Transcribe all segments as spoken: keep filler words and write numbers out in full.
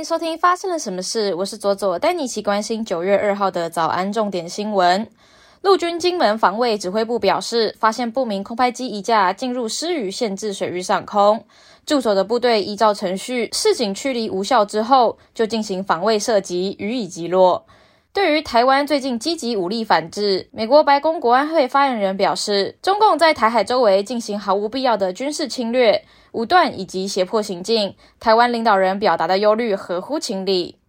迎收听发生了什么事，我是左左，带你一起关心九月二号的早安重点新闻。陆军金门防卫指挥部表示，发现不明空拍机一架进入失虞限制水域上空，驻守的部队依照程序示警驱离无效之后，就进行防卫射击予以击落。对于台湾最近积极武力反制，美国白宫国安会发言人表示，中共在台海周围进行毫无必要的军事侵略、武断以及胁迫行径，台湾领导人表达的忧虑合乎情理。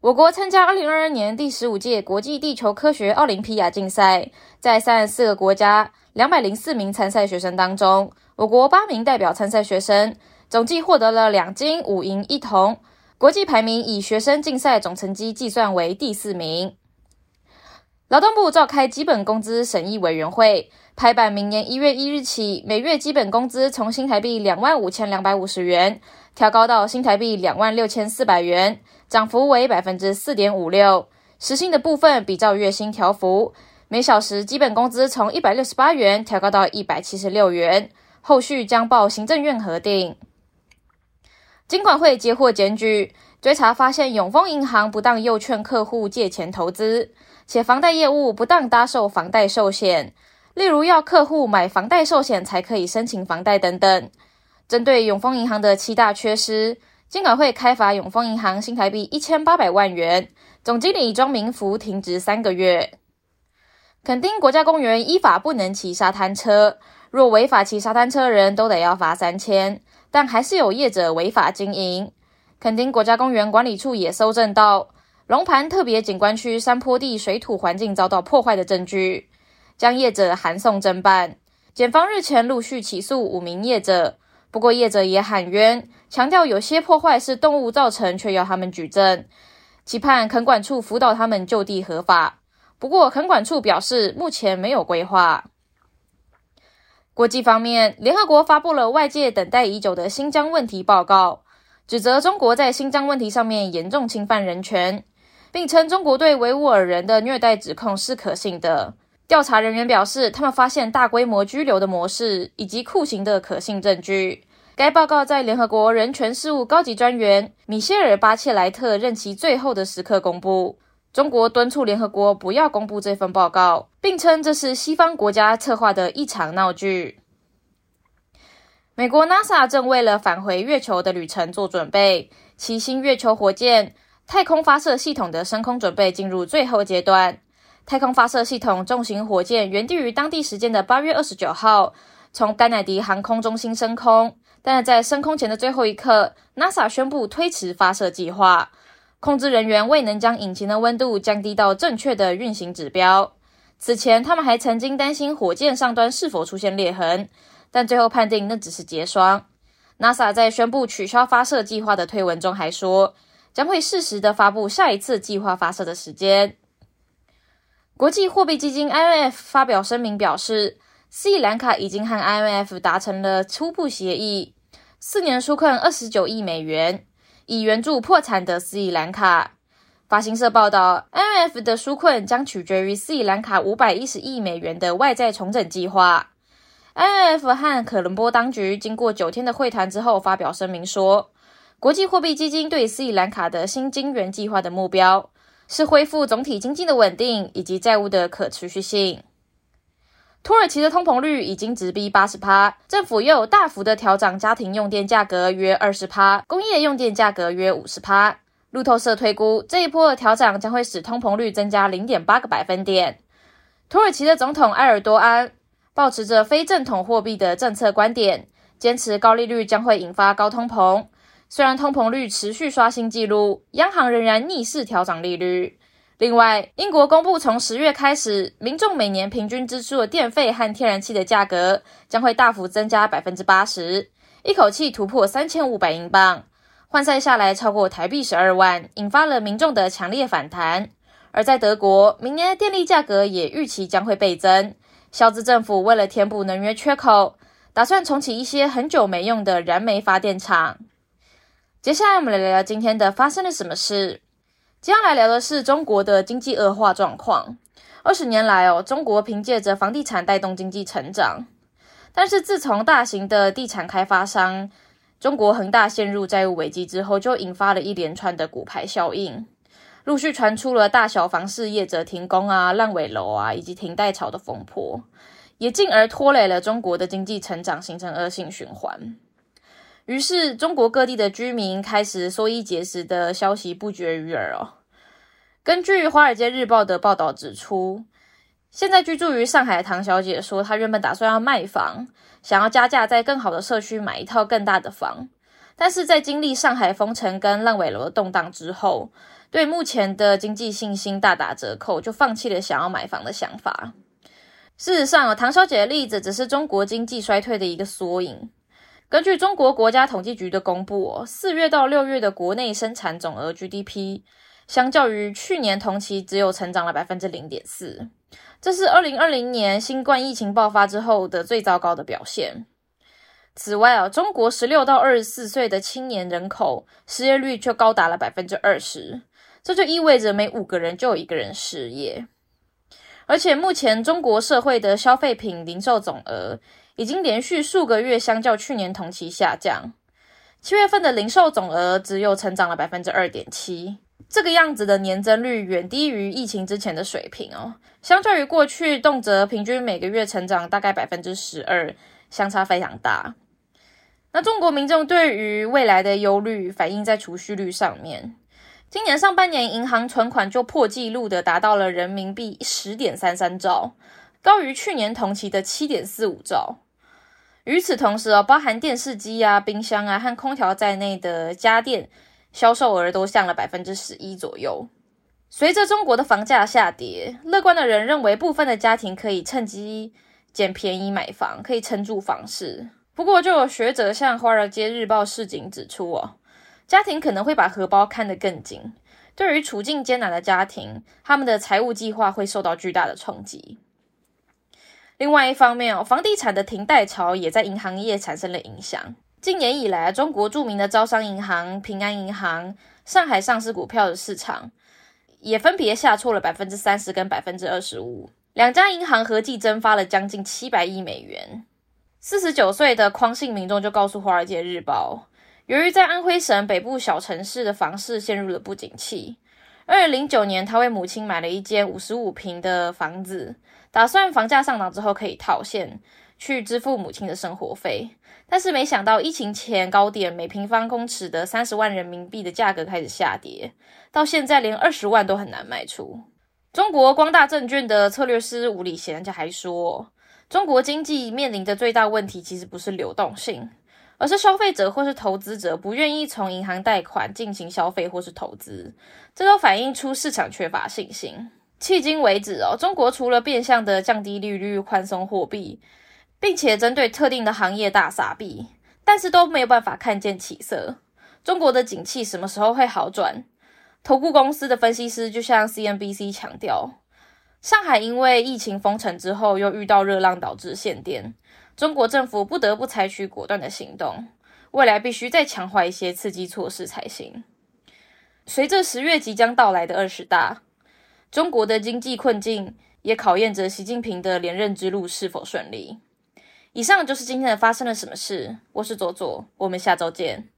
我国参加二零二二年第十五届国际地球科学奥林匹亚竞赛，在三十四个国家、两百零四名参赛学生当中，我国八名代表参赛学生，总计获得了两金五银一铜，国际排名以学生竞赛总成绩计算为第四名。劳动部召开基本工资审议委员会，拍板明年一月一日起，每月基本工资从新台币 两万五千两百五十元调高到新台币 两万六千四百元，涨幅为 百分之四点五六， 时薪的部分比照月薪调幅，每小时基本工资从一百六十八元调高到一百七十六元，后续将报行政院核定。金管会接获检举，追查发现永丰银行不当诱劝客户借钱投资，且房贷业务不当搭售房贷寿险，例如要客户买房贷寿险才可以申请房贷等等。针对永丰银行的七大缺失，金管会开罚永丰银行新台币一千八百万元，总经理庄明福停职三个月。垦丁国家公园依法不能骑沙滩车，若违法骑沙滩车人都得要罚三千。但还是有业者违法经营。垦丁国家公园管理处也搜证到龙盘特别景观区山坡地水土环境遭到破坏的证据，将业者函送侦办。检方日前陆续起诉五名业者，不过业者也喊冤，强调有些破坏是动物造成，却要他们举证，期盼垦管处辅导他们就地合法。不过垦管处表示，目前没有规划。国际方面，联合国发布了外界等待已久的新疆问题报告，指责中国在新疆问题上面严重侵犯人权，并称中国对维吾尔人的虐待指控是可信的。调查人员表示，他们发现大规模拘留的模式以及酷刑的可信证据。该报告在联合国人权事务高级专员米歇尔·巴切莱特任期最后的时刻公布。中国敦促联合国不要公布这份报告，并称这是西方国家策划的一场闹剧。美国 NASA 正为了返回月球的旅程做准备，其新月球火箭太空发射系统的升空准备进入最后阶段。太空发射系统重型火箭原定于当地时间的八月二十九号从甘乃迪航空中心升空，但是在升空前的最后一刻， NASA 宣布推迟发射计划，控制人员未能将引擎的温度降低到正确的运行指标。此前，他们还曾经担心火箭上端是否出现裂痕，但最后判定那只是结霜。NASA 在宣布取消发射计划的推文中还说，将会适时地发布下一次计划发射的时间。国际货币基金 I M F 发表声明表示，斯里兰卡已经和 I M F 达成了初步协议，四年纾困二十九亿美元。以援助破产的斯里兰卡。法新社报道 ，I M F 的纾困将取决于斯里兰卡五百一十亿美元的外债重整计划。I M F 和可伦坡当局经过九天的会谈之后，发表声明说，国际货币基金对斯里兰卡的新金援计划的目标是恢复总体经济的稳定以及债务的可持续性。土耳其的通膨率已经直逼 百分之八十， 政府又大幅的调涨家庭用电价格约 百分之二十， 工业用电价格约 百分之五十。 路透社推估，这一波的调涨将会使通膨率增加 零点八个百分点。土耳其的总统埃尔多安抱持着非正统货币的政策观点，坚持高利率将会引发高通膨。虽然通膨率持续刷新纪录，央行仍然逆势调涨利率。另外，英国公布从十月开始，民众每年平均支出的电费和天然气的价格将会大幅增加 百分之八十， 一口气突破三千五百英镑，换算下来超过台币十二万，引发了民众的强烈反弹。而在德国，明年的电力价格也预期将会倍增，肖兹政府为了填补能源缺口，打算重启一些很久没用的燃煤发电厂。接下来我们来聊聊今天的发生了什么事。接下来聊的是中国的经济恶化状况。二十年来哦，中国凭借着房地产带动经济成长，但是自从大型的地产开发商中国恒大陷入债务危机之后，就引发了一连串的骨牌效应，陆续传出了大小房市业者停工啊、烂尾楼啊以及停贷潮的风波，也进而拖累了中国的经济成长，形成恶性循环。于是中国各地的居民开始缩衣节食的消息不绝于耳哦。根据《华尔街日报》的报道指出，现在居住于上海的唐小姐说，她原本打算要卖房，想要加价在更好的社区买一套更大的房，但是在经历上海封城跟烂尾楼的动荡之后，对目前的经济信心大打折扣，就放弃了想要买房的想法。事实上，唐小姐的例子只是中国经济衰退的一个缩影。根据中国国家统计局的公布，四月到六月的国内生产总额 G D P， 相较于去年同期只有成长了 百分之零点四， 这是二零二零年新冠疫情爆发之后的最糟糕的表现。此外，中国十六到二十四岁的青年人口失业率却高达了 百分之二十， 这就意味着每五个人就有一个人失业。而且目前中国社会的消费品零售总额已经连续数个月相较去年同期下降，七月份的零售总额只有成长了 百分之二点七， 这个样子的年增率远低于疫情之前的水平哦，相较于过去动辄平均每个月成长大概 百分之十二， 相差非常大。那中国民众对于未来的忧虑反映在储蓄率上面，今年上半年银行存款就破纪录的达到了人民币 十点三三兆，高于去年同期的 七点四五兆。与此同时、哦、包含电视机啊、冰箱啊和空调在内的家电销售额都降了 百分之十一 左右。随着中国的房价下跌，乐观的人认为部分的家庭可以趁机捡便宜买房，可以撑住房市。不过就有学者向《华尔街日报》市井指出哦，家庭可能会把荷包看得更紧，对于处境艰难的家庭，他们的财务计划会受到巨大的冲击。另外一方面，房地产的停贷潮也在银行业产生了影响。近年以来，中国著名的招商银行、平安银行、上海上市股票的市场也分别下挫了 百分之三十 跟 百分之二十五， 两家银行合计蒸发了将近七百亿美元。四十九岁的匡姓民众就告诉《华尔街日报》，由于在安徽省北部小城市的房市陷入了不景气，二零零九年他为母亲买了一间五十五平的房子，打算房价上涨之后可以套现去支付母亲的生活费，但是没想到疫情前高点每平方公尺的三十万人民币的价格开始下跌，到现在连二十万都很难卖出。中国光大证券的策略师吴礼贤还说，中国经济面临的最大问题其实不是流动性，而是消费者或是投资者不愿意从银行贷款进行消费或是投资，这都反映出市场缺乏信心。迄今为止哦，中国除了变相的降低利率、宽松货币，并且针对特定的行业大撒币，但是都没有办法看见起色。中国的景气什么时候会好转？投顾公司的分析师就像 C N B C 强调，上海因为疫情封城之后又遇到热浪导致限电，中国政府不得不采取果断的行动，未来必须再强化一些刺激措施才行。随着十月即将到来的二十大，中国的经济困境也考验着习近平的连任之路是否顺利。以上就是今天的发生了什么事，我是左左，我们下周见。